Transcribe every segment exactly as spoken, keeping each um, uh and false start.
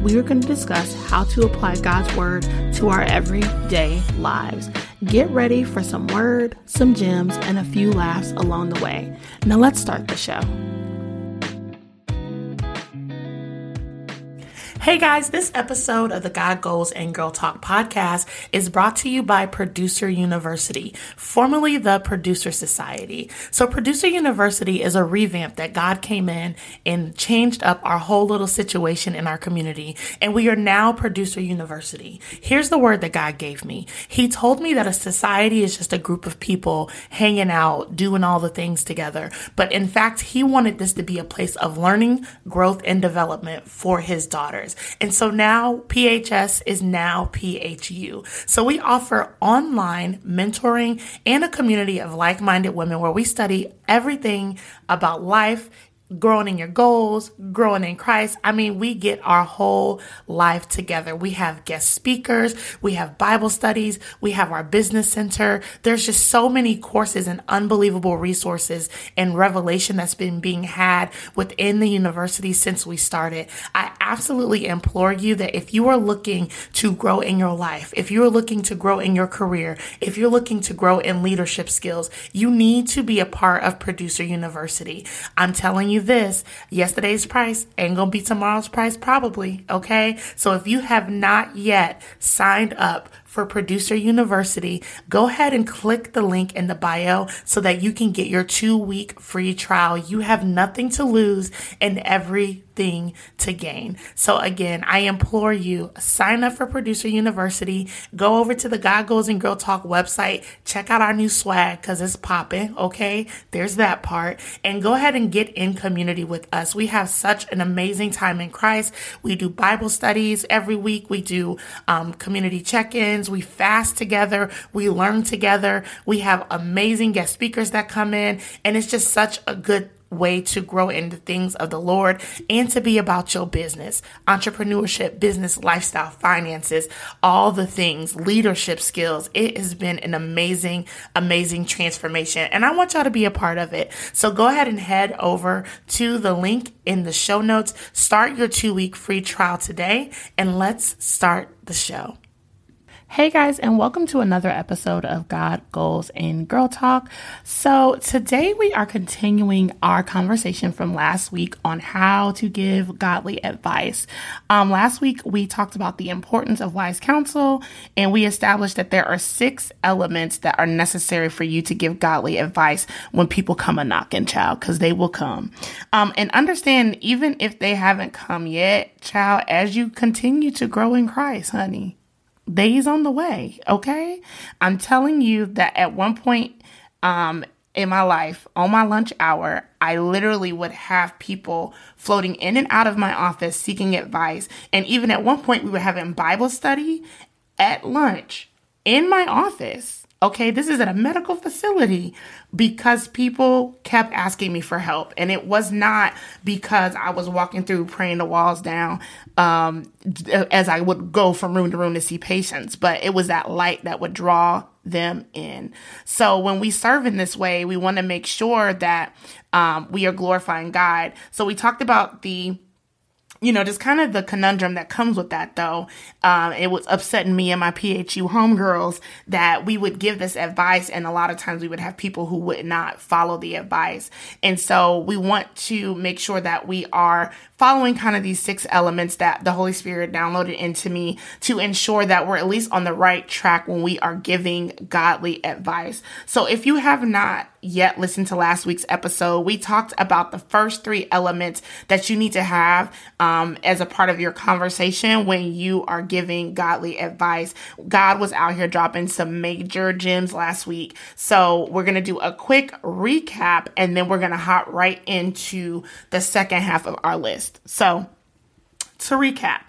we are going to discuss how to apply God's word to our everyday lives. Get ready for some word, some gems, and a few laughs along the way. Now let's start the show. Hey guys, this episode of the God Goals and Girl Talk podcast is brought to you by Producer University, formerly the Producer Society. So Producer University is a revamp that God came in and changed up our whole little situation in our community. And we are now Producer University. Here's the word that God gave me. He told me that a society is just a group of people hanging out, doing all the things together. But in fact, he wanted this to be a place of learning, growth, and development for his daughters. And so now P H S is now P H U. So we offer online mentoring and a community of like-minded women where we study everything about life, growing in your goals, growing in Christ. I mean, we get our whole life together. We have guest speakers. We have Bible studies. We have our business center. There's just so many courses and unbelievable resources and revelation that's been being had within the university since we started. I absolutely implore you that if you are looking to grow in your life, if you're looking to grow in your career, if you're looking to grow in leadership skills, you need to be a part of Producer University. I'm telling you this, yesterday's price ain't gonna be tomorrow's price probably, okay? So if you have not yet signed up for Producer University, go ahead and click the link in the bio so that you can get your two-week free trial. You have nothing to lose and everything to gain. So again, I implore you, sign up for Producer University. Go over to the God Goals and Girl Talk website. Check out our new swag because it's popping, okay? There's that part. And go ahead and get in community with us. We have such an amazing time in Christ. We do Bible studies every week. We do um, community check-ins. We fast together. We learn together. We have amazing guest speakers that come in. And it's just such a good way to grow into things of the Lord and to be about your business, entrepreneurship, business, lifestyle, finances, all the things, leadership skills. It has been an amazing, amazing transformation. And I want y'all to be a part of it. So go ahead and head over to the link in the show notes. Start your two-week free trial today. And let's start the show. Hey guys, and welcome to another episode of God, Goals, and Girl Talk. So today we are continuing our conversation from last week on how to give godly advice. Um, last week we talked about the importance of wise counsel, and we established that there are six elements that are necessary for you to give godly advice when people come a knocking, child, because they will come. Um, and understand, even if they haven't come yet, child, as you continue to grow in Christ, honey, days on the way, okay? I'm telling you that at one point um, in my life, on my lunch hour, I literally would have people floating in and out of my office seeking advice. And even at one point, we were having Bible study at lunch in my office. Okay, this is at a medical facility because people kept asking me for help. And it was not because I was walking through praying the walls down um, as I would go from room to room to see patients, but it was that light that would draw them in. So when we serve in this way, we want to make sure that um, we are glorifying God. So we talked about the you know, just kind of the conundrum that comes with that, though. Um, it was upsetting me and my P H U homegirls that we would give this advice, and a lot of times we would have people who would not follow the advice. And so we want to make sure that we are following kind of these six elements that the Holy Spirit downloaded into me to ensure that we're at least on the right track when we are giving godly advice. So if you have not yet listened to last week's episode, we talked about the first three elements that you need to have um, as a part of your conversation when you are giving godly advice. God was out here dropping some major gems last week. So we're going to do a quick recap, and then we're going to hop right into the second half of our list. So to recap,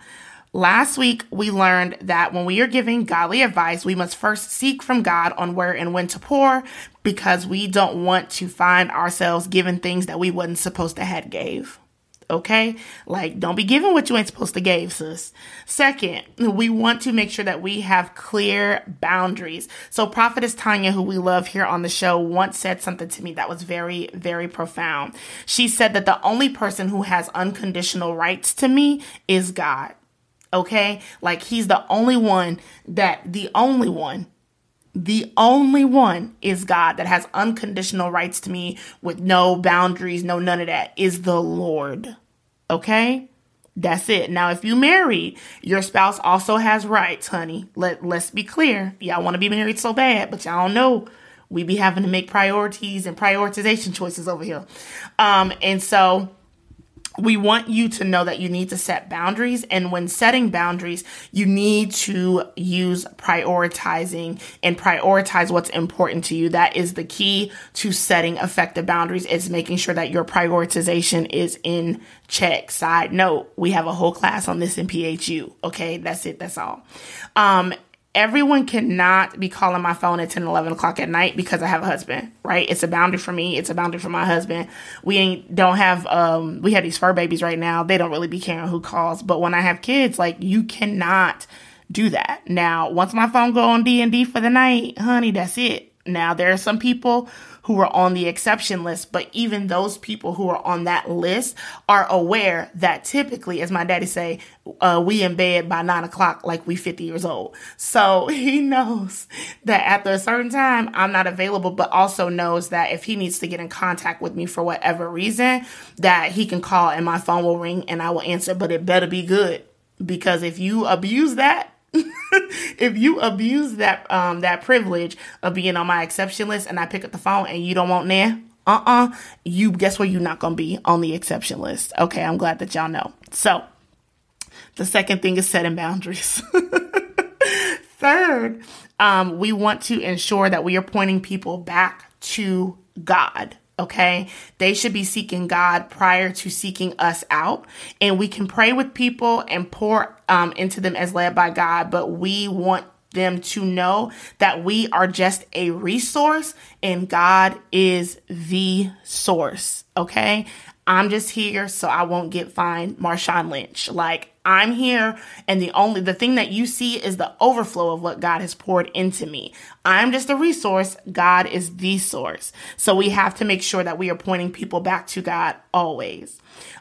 last week, we learned that when we are giving godly advice, we must first seek from God on where and when to pour, because we don't want to find ourselves giving things that we wasn't supposed to have gave. Okay? Like, don't be giving what you ain't supposed to give, sis. Second, we want to make sure that we have clear boundaries. So Prophetess Tanya, who we love here on the show, once said something to me that was very, very profound. She said that the only person who has unconditional rights to me is God. Okay, like he's the only one that the only one, the only one is God that has unconditional rights to me with no boundaries, no none of that is the Lord. Okay, that's it. Now, if you marry, your spouse also has rights, honey. Let, let's be clear. Y'all want to be married so bad, but y'all don't know. We be having to make priorities and prioritization choices over here. Um, and so we want you to know that you need to set boundaries. And when setting boundaries, you need to use prioritizing and prioritize what's important to you. That is the key to setting effective boundaries, is making sure that your prioritization is in check. Side note, we have a whole class on this in P H U. Okay, that's it. That's all. Um, Everyone cannot be calling my phone at ten, eleven o'clock at night because I have a husband, right? It's a boundary for me. It's a boundary for my husband. We ain't don't have, um, we have these fur babies right now. They don't really be caring who calls. But when I have kids, like, you cannot do that. Now, once my phone go on D and D for the night, honey, that's it. Now, there are some people who are on the exception list, but even those people who are on that list are aware that typically, as my daddy say, uh, we in bed by nine o'clock like we fifty years old. So he knows that after a certain time, I'm not available, but also knows that if he needs to get in contact with me for whatever reason, that he can call and my phone will ring and I will answer, but it better be good, because if you abuse that, if you abuse that um, that privilege of being on my exception list and I pick up the phone and you don't want nah, uh-uh, you guess where you're not going to be on the exception list. Okay, I'm glad that y'all know. So the second thing is setting boundaries. Third, um, we want to ensure that we are pointing people back to God. Okay, they should be seeking God prior to seeking us out, and we can pray with people and pour um, into them as led by God. But we want them to know that we are just a resource and God is the source. Okay, I'm just here so I won't get fined, Marshawn Lynch. Like, I'm here, and the only the thing that you see is the overflow of what God has poured into me. I'm just a resource. God is the source. So we have to make sure that we are pointing people back to God always.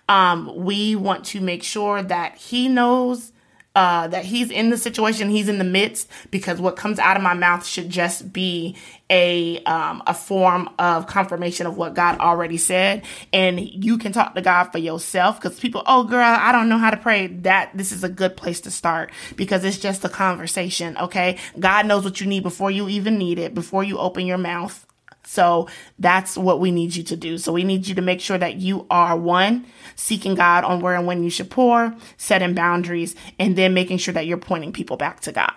Um, we want to make sure that he knows uh, that he's in the situation, he's in the midst, because what comes out of my mouth should just be a um, a form of confirmation of what God already said. And you can talk to God for yourself, because people, oh girl, I don't know how to pray. That this is a good place to start, because it's just a conversation. Okay, God knows what you need before you even need it, before you open your mouth. So that's what we need you to do. So we need you to make sure that you are, one, seeking God on where and when you should pour, setting boundaries, and then making sure that you're pointing people back to God.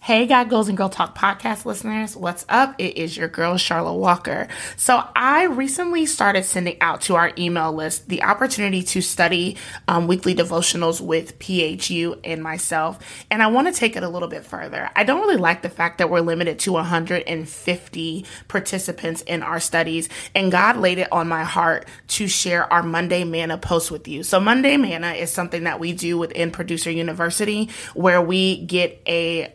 Hey, God Goals and Girl Talk podcast listeners, what's up? It is your girl, Charlotte Walker. So I recently started sending out to our email list the opportunity to study um, weekly devotionals with P H U and myself. And I want to take it a little bit further. I don't really like the fact that we're limited to one hundred fifty participants in our studies. And God laid it on my heart to share our Monday Manna post with you. So Monday Manna is something that we do within Producer University, where we get a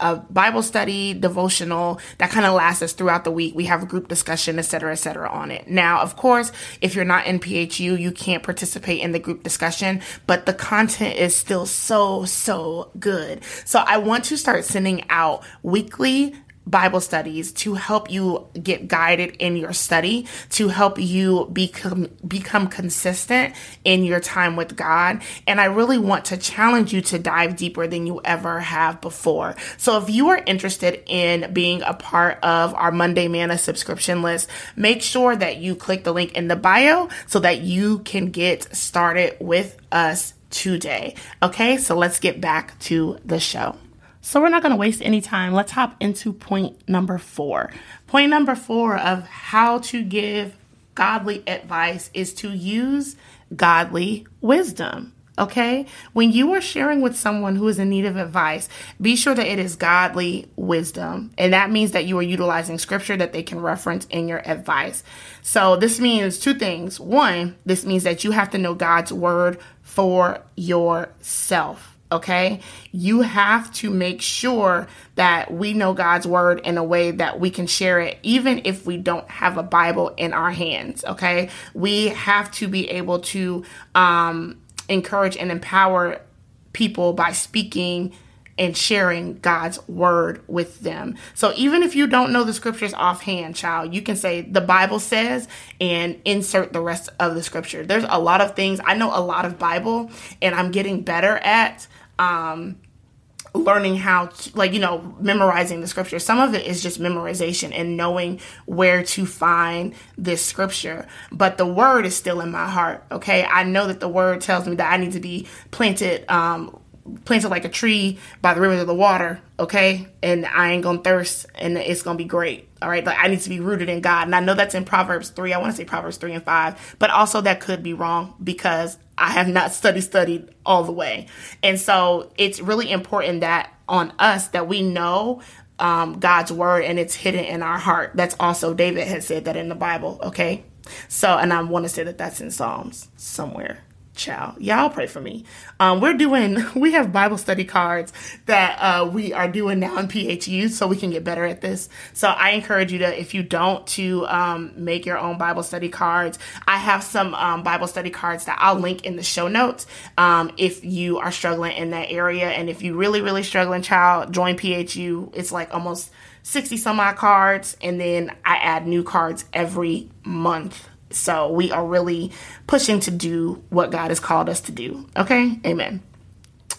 a Bible study, devotional that kind of lasts us throughout the week. We have a group discussion, et cetera, et cetera, on it. Now, of course, if you're not in P H U, you can't participate in the group discussion, but the content is still so, so good. So I want to start sending out weekly Bible studies to help you get guided in your study, to help you become become consistent in your time with God. And I really want to challenge you to dive deeper than you ever have before. So if you are interested in being a part of our Monday Manna subscription list, make sure that you click the link in the bio so that you can get started with us today. Okay, so let's get back to the show. So we're not going to waste any time. Let's hop into point number four. Point number four of how to give godly advice is to use godly wisdom. Okay? When you are sharing with someone who is in need of advice, be sure that it is godly wisdom. And that means that you are utilizing scripture that they can reference in your advice. So this means two things. One, this means that you have to know God's word for yourself. Okay, you have to make sure that we know God's word in a way that we can share it, even if we don't have a Bible in our hands. Okay, we have to be able to um, encourage and empower people by speaking and sharing God's word with them. So even if you don't know the scriptures offhand, child, you can say the Bible says and insert the rest of the scripture. There's a lot of things. I know a lot of Bible, and I'm getting better at um, learning how to, like, you know, memorizing the scripture. Some of it is just memorization and knowing where to find this scripture. But the word is still in my heart. Okay, I know that the word tells me that I need to be planted um planted like a tree by the rivers of the water, okay? And I ain't gonna thirst, and it's gonna be great, all right? Like, I need to be rooted in God. And I know that's in Proverbs three. I want to say Proverbs three and five, but also that could be wrong because I have not studied studied all the way. And so it's really important that on us that we know um, God's word and it's hidden in our heart. That's also, David has said that in the Bible, okay? So, and I want to say that that's in Psalms somewhere. Child, y'all pray for me. Um, we're doing, we have Bible study cards that uh, we are doing now in P H U so we can get better at this. So I encourage you to, if you don't, to um, make your own Bible study cards. I have some um, Bible study cards that I'll link in the show notes um, if you are struggling in that area. And if you really, really struggling, child, join P H U. It's like almost sixty some odd cards. And then I add new cards every month. So we are really pushing to do what God has called us to do. Okay? Amen.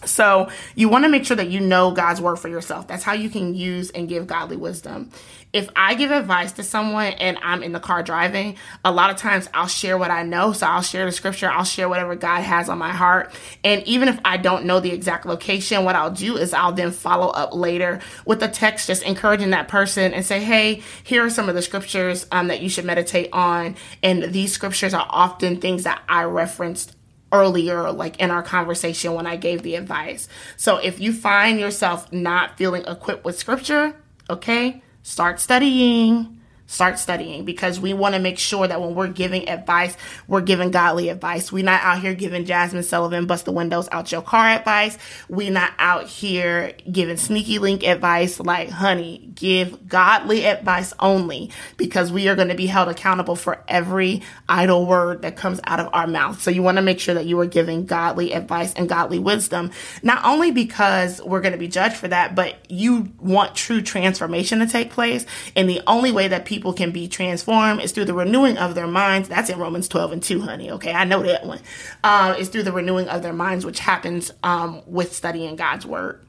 So you want to make sure that you know God's word for yourself. That's how you can use and give godly wisdom. If I give advice to someone and I'm in the car driving, a lot of times I'll share what I know. So I'll share the scripture. I'll share whatever God has on my heart. And even if I don't know the exact location, what I'll do is I'll then follow up later with a text, just encouraging that person and say, hey, here are some of the scriptures um, that you should meditate on. And these scriptures are often things that I referenced earlier, like in our conversation when I gave the advice. So if you find yourself not feeling equipped with scripture, okay, start studying, start studying, because we want to make sure that when we're giving advice, we're giving godly advice. We're not out here giving Jasmine Sullivan bust the windows out your car advice. We're not out here giving sneaky link advice. Like, honey, give godly advice only, because we are going to be held accountable for every idle word that comes out of our mouth. So you want to make sure that you are giving godly advice and godly wisdom, not only because we're going to be judged for that, but you want true transformation to take place. And the only way that people can be transformed is through the renewing of their minds. That's in Romans twelve and two, honey. Okay, I know that one. Uh, it's through the renewing of their minds, which happens um, with studying God's word.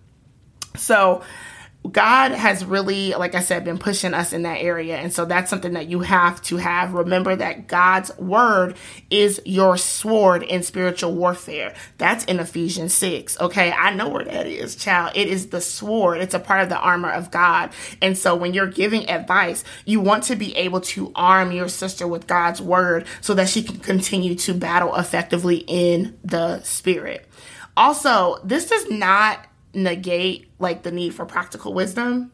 So God has really, like I said, been pushing us in that area. And so that's something that you have to have. Remember that God's word is your sword in spiritual warfare. That's in Ephesians six. Okay, I know where that is, child. It is the sword. It's a part of the armor of God. And so when you're giving advice, you want to be able to arm your sister with God's word so that she can continue to battle effectively in the spirit. Also, this does not negate like the need for practical wisdom.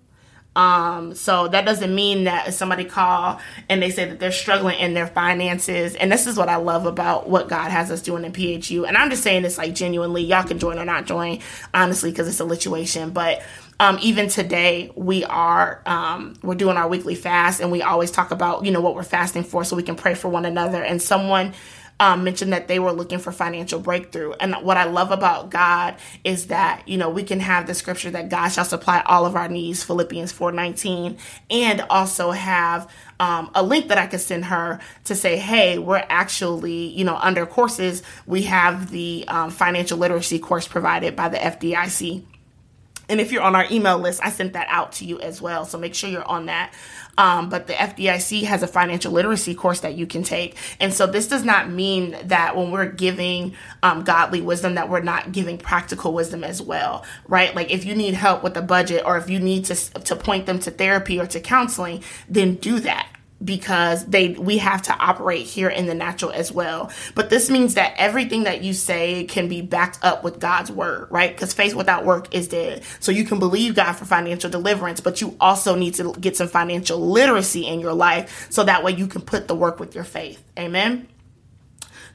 Um, so that doesn't mean that if somebody call and they say that they're struggling in their finances, and this is what I love about what God has us doing in P H U. And I'm just saying this like genuinely, y'all can join or not join, honestly, because it's a situation. But Um, even today, we are um, we're doing our weekly fast, and we always talk about, you know, what we're fasting for so we can pray for one another. And someone um, mentioned that they were looking for financial breakthrough. And what I love about God is that, you know, we can have the scripture that God shall supply all of our needs, Philippians four nineteen, and also have Um, a link that I could send her to say, hey, we're actually, you know, under courses, we have the um, financial literacy course provided by the F D I C. And if you're on our email list, I sent that out to you as well. So make sure you're on that. Um, but the F D I C has a financial literacy course that you can take. And so this does not mean that when we're giving um, godly wisdom that we're not giving practical wisdom as well, right? Like if you need help with a budget, or if you need to to point them to therapy or to counseling, then do that, because they we have to operate here in the natural as well. But this means that everything that you say can be backed up with God's word, right? Because faith without work is dead. So you can believe God for financial deliverance, but you also need to get some financial literacy in your life so that way you can put the work with your faith. Amen.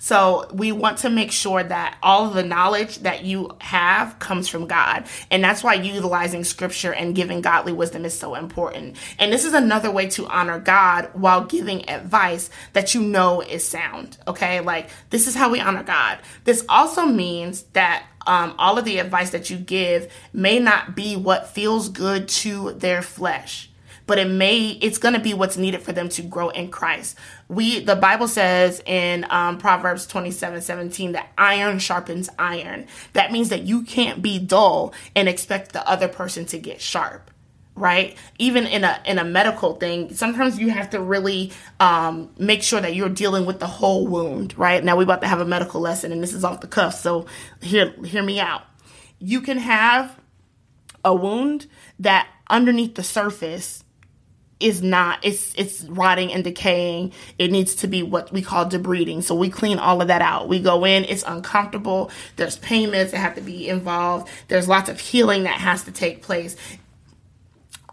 So we want to make sure that all of the knowledge that you have comes from God. And that's why utilizing scripture and giving godly wisdom is so important. And this is another way to honor God while giving advice that you know is sound. Okay, like this is how we honor God. This also means that um, all of the advice that you give may not be what feels good to their flesh, but it may, it's going to be what's needed for them to grow in Christ. We, the Bible says in um, Proverbs twenty-seven seventeen that iron sharpens iron. That means that you can't be dull and expect the other person to get sharp, right? Even in a in a medical thing, sometimes you have to really um, make sure that you're dealing with the whole wound, right? Now we're about to have a medical lesson, and this is off the cuff, so hear hear me out. You can have a wound that underneath the surface is not, it's it's rotting and decaying. It needs to be what we call debriding. So we clean all of that out. We go in, it's uncomfortable. There's pain meds that have to be involved. There's lots of healing that has to take place.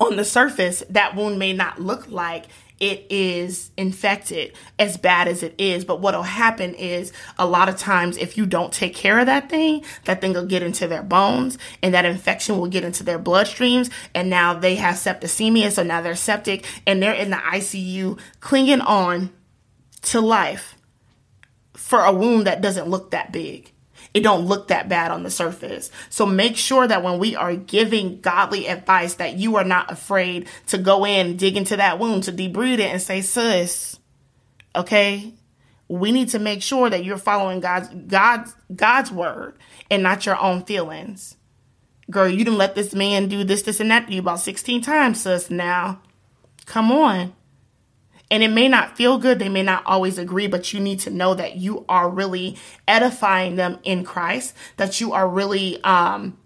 On the surface, that wound may not look like it is infected, as bad as it is. But what'll happen is a lot of times if you don't take care of that thing, that thing will get into their bones, and that infection will get into their bloodstreams. And now they have septicemia. So now they're septic and they're in the I C U clinging on to life for a wound that doesn't look that big. It don't look that bad on the surface. So make sure that when we are giving godly advice that you are not afraid to go in, dig into that wound, to debride it and say, sis, okay, we need to make sure that you're following God's, God's, God's word and not your own feelings. Girl, you didn't let this man do this, this, and that to you about sixteen times, sis, now. Come on. And it may not feel good. They may not always agree, but you need to know that you are really edifying them in Christ, that you are really um,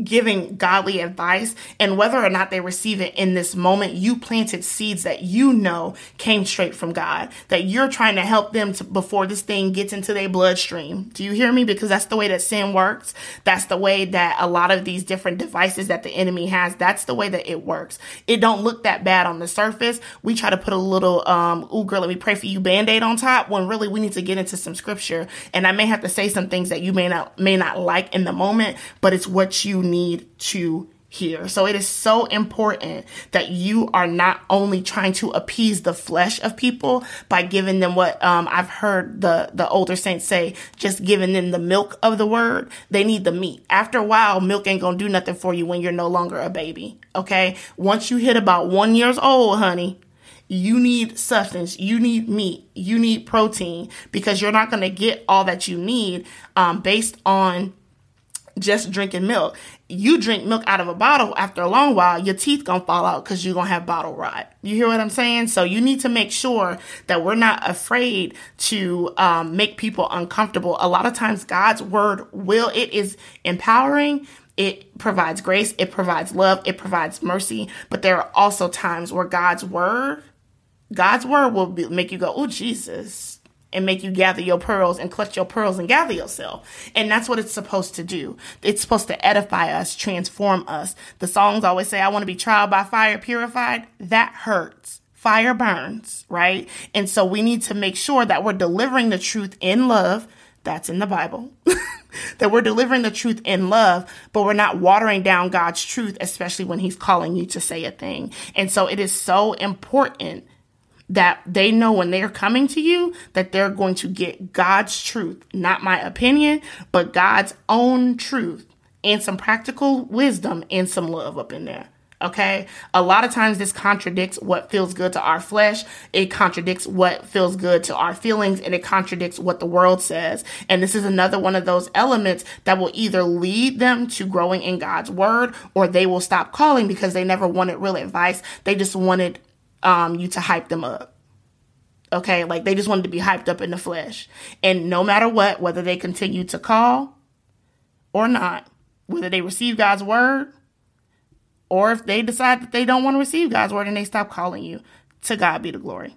giving godly advice. And whether or not they receive it in this moment, you planted seeds that you know came straight from God, that you're trying to help them to, before this thing gets into their bloodstream. Do you hear me? Because that's the way that sin works. That's the way that a lot of these different devices that the enemy has, that's the way that it works. It don't look that bad on the surface. We try to put a little, um, ooh, girl, let me pray for you Band-Aid on top, when really we need to get into some scripture. And I may have to say some things that you may not, may not like in the moment, but it's what you need to hear. So it is so important that you are not only trying to appease the flesh of people by giving them what um, I've heard the, the older saints say, just giving them the milk of the word. They need the meat. After a while, milk ain't going to do nothing for you when you're no longer a baby. Okay. Once you hit about one years old, honey, you need substance, you need meat, you need protein, because you're not going to get all that you need um, based on just drinking milk. You drink milk out of a bottle, after a long while, your teeth gonna fall out because you're gonna have bottle rot. You hear what I'm saying? So you need to make sure that we're not afraid to um, make people uncomfortable. A lot of times God's word will, it is empowering. It provides grace. It provides love. It provides mercy. But there are also times where God's word, God's word will be, make you go, oh, Jesus, and make you gather your pearls and clutch your pearls and gather yourself. And that's what it's supposed to do. It's supposed to edify us, transform us. The songs always say, I want to be tried by fire, purified. That hurts. Fire burns, right? And so we need to make sure that we're delivering the truth in love That's in the Bible. That we're delivering the truth in love, but we're not watering down God's truth, especially when he's calling you to say a thing. And so it is so important that they know when they're coming to you that they're going to get God's truth, not my opinion, but God's own truth and some practical wisdom and some love up in there. Okay. A lot of times this contradicts what feels good to our flesh. It contradicts what feels good to our feelings, and it contradicts what the world says. And this is another one of those elements that will either lead them to growing in God's word, or they will stop calling because they never wanted real advice. They just wanted um, you to hype them up. Okay. Like they just wanted to be hyped up in the flesh. And no matter what, whether they continue to call or not, whether they receive God's word, or if they decide that they don't want to receive God's word and they stop calling you, to God be the glory.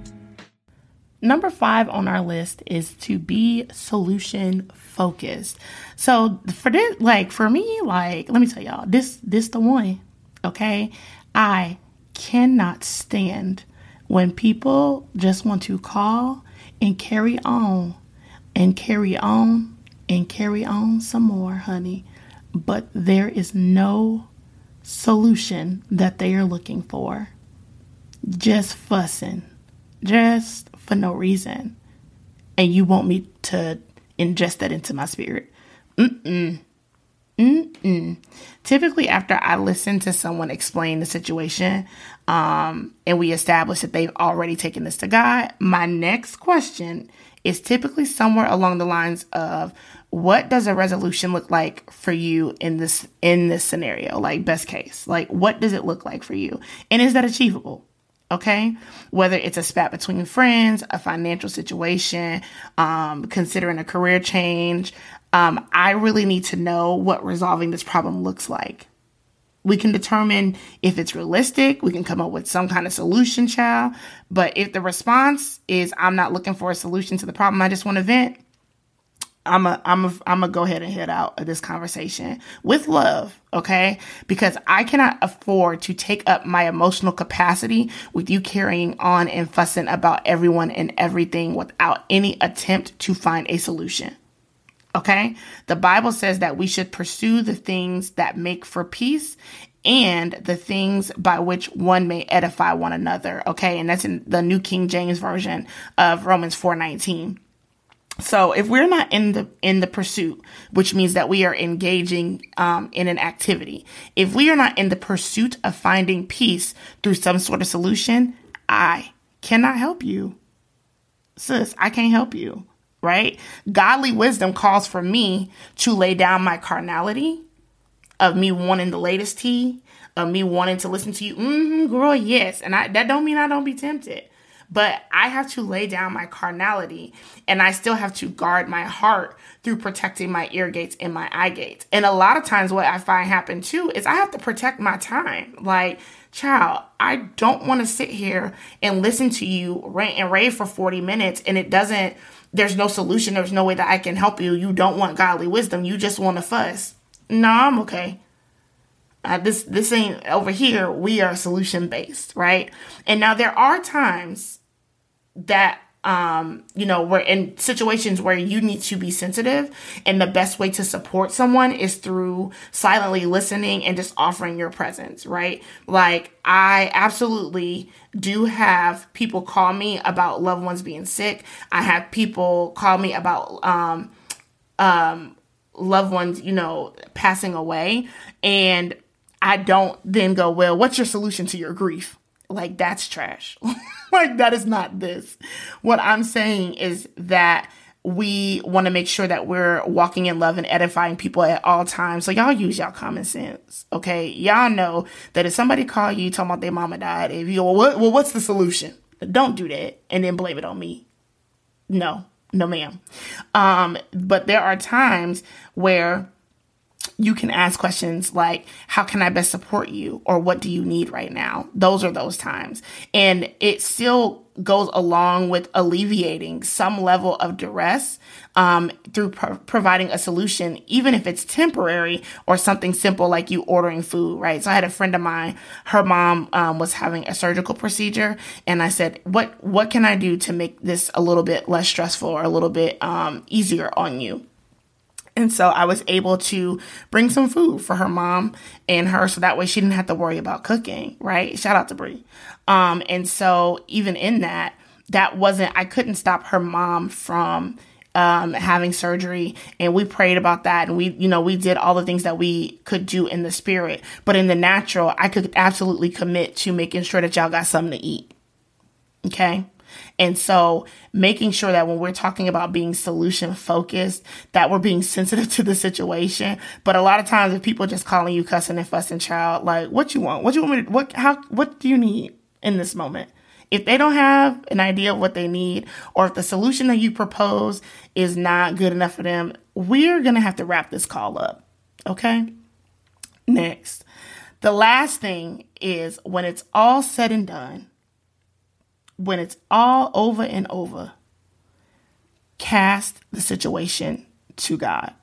Number five on our list is to be solution focused. So for this, like for me, like, let me tell y'all, this, this the one, okay? I cannot stand when people just want to call and carry on and carry on and carry on some more, honey. But there is no solution that they are looking for. Just fussing, just for no reason. And you want me to ingest that into my spirit. Mm-mm. Mm-mm. Typically after I listen to someone explain the situation, um, and we establish that they've already taken this to God, my next question is typically somewhere along the lines of, what does a resolution look like for you in this, in this scenario? Like best case, like what does it look like for you? And is that achievable? Okay, whether it's a spat between friends, a financial situation, um, considering a career change, um, I really need to know what resolving this problem looks like. We can determine if it's realistic. We can come up with some kind of solution, child. But if the response is, I'm not looking for a solution to the problem, I just want to vent, I'm a, I'm a, I'm a go ahead and head out of this conversation with love. Okay. Because I cannot afford to take up my emotional capacity with you carrying on and fussing about everyone and everything without any attempt to find a solution. Okay. The Bible says that we should pursue the things that make for peace and the things by which one may edify one another. Okay. And that's in the New King James Version of Romans four nineteen. So if we're not in the in the pursuit, which means that we are engaging um, in an activity, if we are not in the pursuit of finding peace through some sort of solution, I cannot help you. Sis, I can't help you, right? Godly wisdom calls for me to lay down my carnality of me wanting the latest tea, of me wanting to listen to you. Mm-hmm, girl, yes. And I, that don't mean I don't be tempted. But I have to lay down my carnality, and I still have to guard my heart through protecting my ear gates and my eye gates. And a lot of times what I find happen too is I have to protect my time. Like, child, I don't want to sit here and listen to you rant and rave for forty minutes, and it doesn't, there's no solution. There's no way that I can help you. You don't want godly wisdom. You just want to fuss. No, I'm okay. Uh, this, this ain't over here. We are solution based, right? And now there are times that, um, you know, we're in situations where you need to be sensitive, and the best way to support someone is through silently listening and just offering your presence, right? Like I absolutely do have people call me about loved ones being sick. I have people call me about, um, um, loved ones, you know, passing away. And I don't then go, well, what's your solution to your grief? Like, that's trash. Like, that is not this. What I'm saying is that we want to make sure that we're walking in love and edifying people at all times. So y'all use y'all common sense. Okay. Y'all know that if somebody call you talking about their mama died, if you, well, well, what's the solution? Don't do that. And then blame it on me. No, no, ma'am. Um, but there are times where you can ask questions like, how can I best support you? Or what do you need right now? Those are those times. And it still goes along with alleviating some level of duress um, through pro- providing a solution, even if it's temporary or something simple like you ordering food, right? So I had a friend of mine, her mom um, was having a surgical procedure. And I said, what, what can I do to make this a little bit less stressful or a little bit um, easier on you? And so I was able to bring some food for her mom and her, so that way she didn't have to worry about cooking, right? Shout out to Brie. Um, and so even in that, that wasn't, I couldn't stop her mom from um, having surgery. And we prayed about that. And we, you know, we did all the things that we could do in the spirit. But in the natural, I could absolutely commit to making sure that y'all got something to eat. Okay. And so making sure that when we're talking about being solution focused, that we're being sensitive to the situation. But a lot of times if people just calling you cussing and fussing, child, like what you want, what you want me to, what, how, what do you need in this moment? If they don't have an idea of what they need, or if the solution that you propose is not good enough for them, we're going to have to wrap this call up. Okay. Next. The last thing is when it's all said and done, when it's all over and over, cast the situation to God.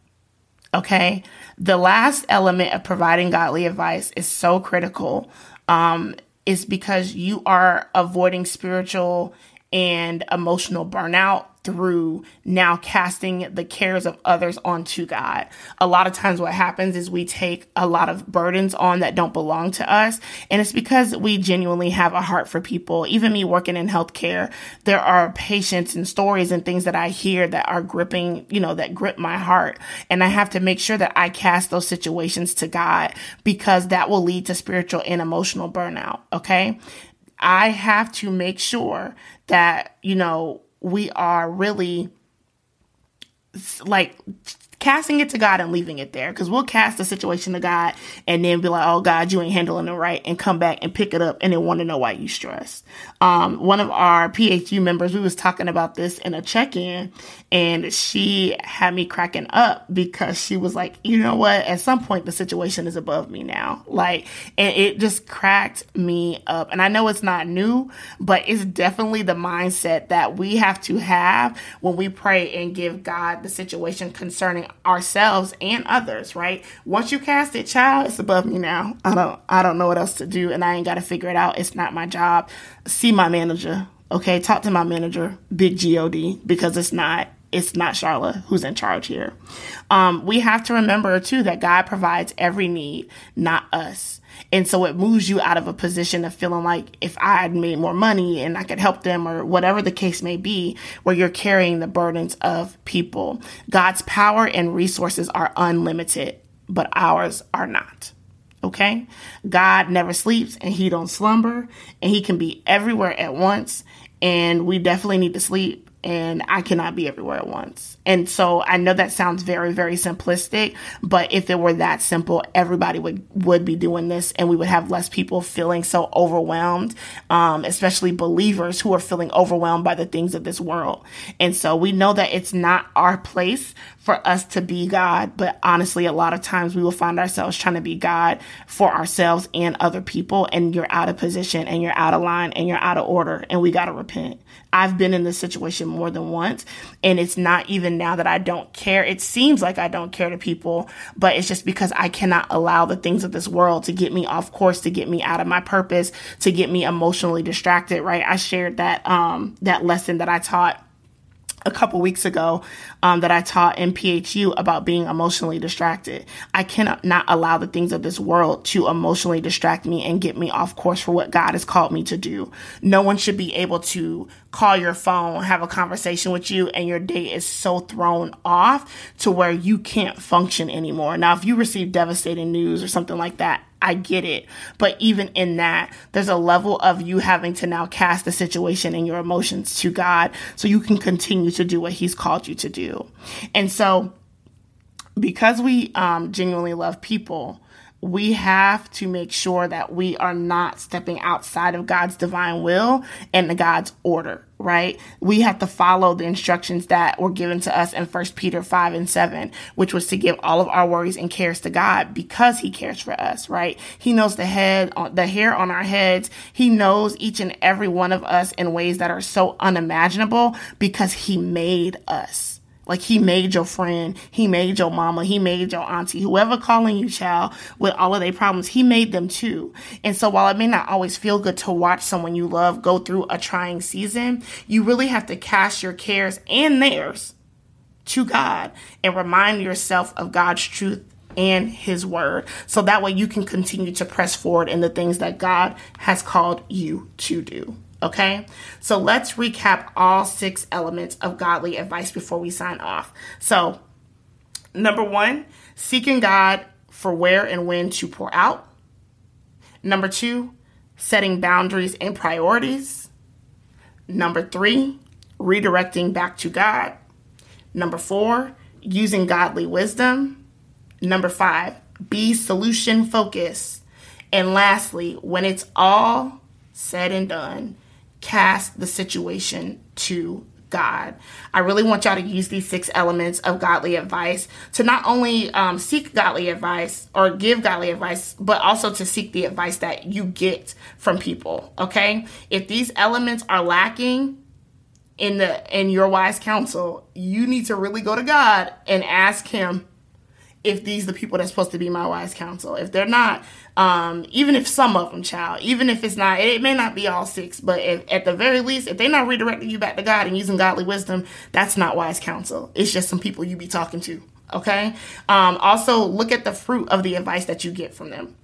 Okay? The last element of providing godly advice is so critical. Um, it's because you are avoiding spiritual and emotional burnout through now casting the cares of others onto God. A lot of times what happens is we take a lot of burdens on that don't belong to us. And it's because we genuinely have a heart for people. Even me working in healthcare, there are patients and stories and things that I hear that are gripping, you know, that grip my heart. And I have to make sure that I cast those situations to God, because that will lead to spiritual and emotional burnout. Okay. I have to make sure that, you know, we are really like casting it to God and leaving it there, because we'll cast the situation to God and then be like, oh, God, you ain't handling it right, and come back and pick it up and then want to know why you stressed. Um, one of our P H U members, we was talking about this in a check-in, and she had me cracking up because she was like, you know what, at some point the situation is above me now. Like, and it just cracked me up. And I know it's not new, but it's definitely the mindset that we have to have when we pray and give God the situation concerning ourselves and others, right? Once you cast it, child, it's above me now. I don't, I don't know what else to do, and I ain't got to figure it out. It's not my job. See my manager, okay? Talk to my manager, big G O D, because it's not, it's not Sharla who's in charge here. Um, we have to remember too that God provides every need, not us. And so it moves you out of a position of feeling like if I had made more money and I could help them, or whatever the case may be, where you're carrying the burdens of people. God's power and resources are unlimited, but ours are not. Okay? God never sleeps and he don't slumber, and he can be everywhere at once. And we definitely need to sleep. And I cannot be everywhere at once. And so I know that sounds very, very simplistic, but if it were that simple, everybody would, would be doing this, and we would have less people feeling so overwhelmed, um, especially believers who are feeling overwhelmed by the things of this world. And so we know that it's not our place for us to be God, but honestly, a lot of times we will find ourselves trying to be God for ourselves and other people, and you're out of position, and you're out of line, and you're out of order, and we got to repent. I've been in this situation more than once, and it's not even now that I don't care. It seems like I don't care to people, but it's just because I cannot allow the things of this world to get me off course, to get me out of my purpose, to get me emotionally distracted, right? I shared that, um, that lesson that I taught a couple weeks ago um, that I taught in P H U about being emotionally distracted. I cannot not allow the things of this world to emotionally distract me and get me off course for what God has called me to do. No one should be able to call your phone, have a conversation with you, and your day is so thrown off to where you can't function anymore. Now, if you receive devastating news or something like that, I get it. But even in that, there's a level of you having to now cast the situation and your emotions to God so you can continue to do what he's called you to do. And so because we um, genuinely love people, we have to make sure that we are not stepping outside of God's divine will and the God's order, right? We have to follow the instructions that were given to us in First Peter five and seven, which was to give all of our worries and cares to God because he cares for us, right? He knows the head, the hair on our heads. He knows each and every one of us in ways that are so unimaginable because he made us. Like, he made your friend, he made your mama, he made your auntie, whoever calling you child with all of their problems, he made them too. And so while it may not always feel good to watch someone you love go through a trying season, you really have to cast your cares and theirs to God and remind yourself of God's truth and his word. So that way you can continue to press forward in the things that God has called you to do. Okay, so let's recap all six elements of godly advice before we sign off. So, number one, seeking God for where and when to pour out. Number two, setting boundaries and priorities. Number three, redirecting back to God. Number four, using godly wisdom. Number five, be solution focused. And lastly, when it's all said and done, cast the situation to God. I really want y'all to use these six elements of godly advice to not only um, seek godly advice or give godly advice, but also to seek the advice that you get from people. Okay? If these elements are lacking in the in your wise counsel, you need to really go to God and ask him if these the people that's supposed to be my wise counsel. If they're not, um, even if some of them, child, even if it's not, it may not be all six, but if, at the very least, if they're not redirecting you back to God and using godly wisdom, that's not wise counsel. It's just some people you be talking to, okay? Um, also, look at the fruit of the advice that you get from them,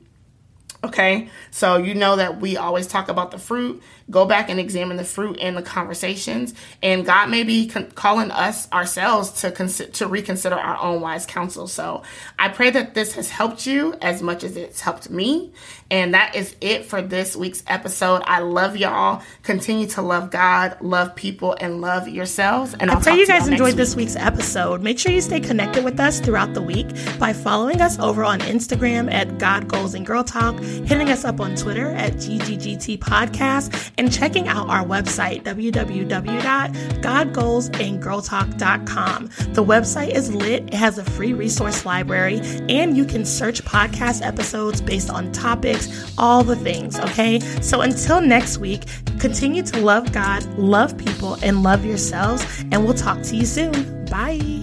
okay? So you know that we always talk about the fruit. Go back and examine the fruit in the conversations. And God may be con- calling us ourselves to cons- to reconsider our own wise counsel. So I pray that this has helped you as much as it's helped me. And that is it for this week's episode. I love y'all. Continue to love God, love people, and love yourselves. And I'll I pray you guys enjoyed week. this week's episode. Make sure you stay connected with us throughout the week by following us over on Instagram at God Goals and Girl Talk, hitting us up on Twitter at G G G T Podcast, and checking out our website, w w w dot god goals and girl talk dot com. The website is lit. It has a free resource library, and you can search podcast episodes based on topics, all the things, okay? So until next week, continue to love God, love people, and love yourselves, and we'll talk to you soon. Bye.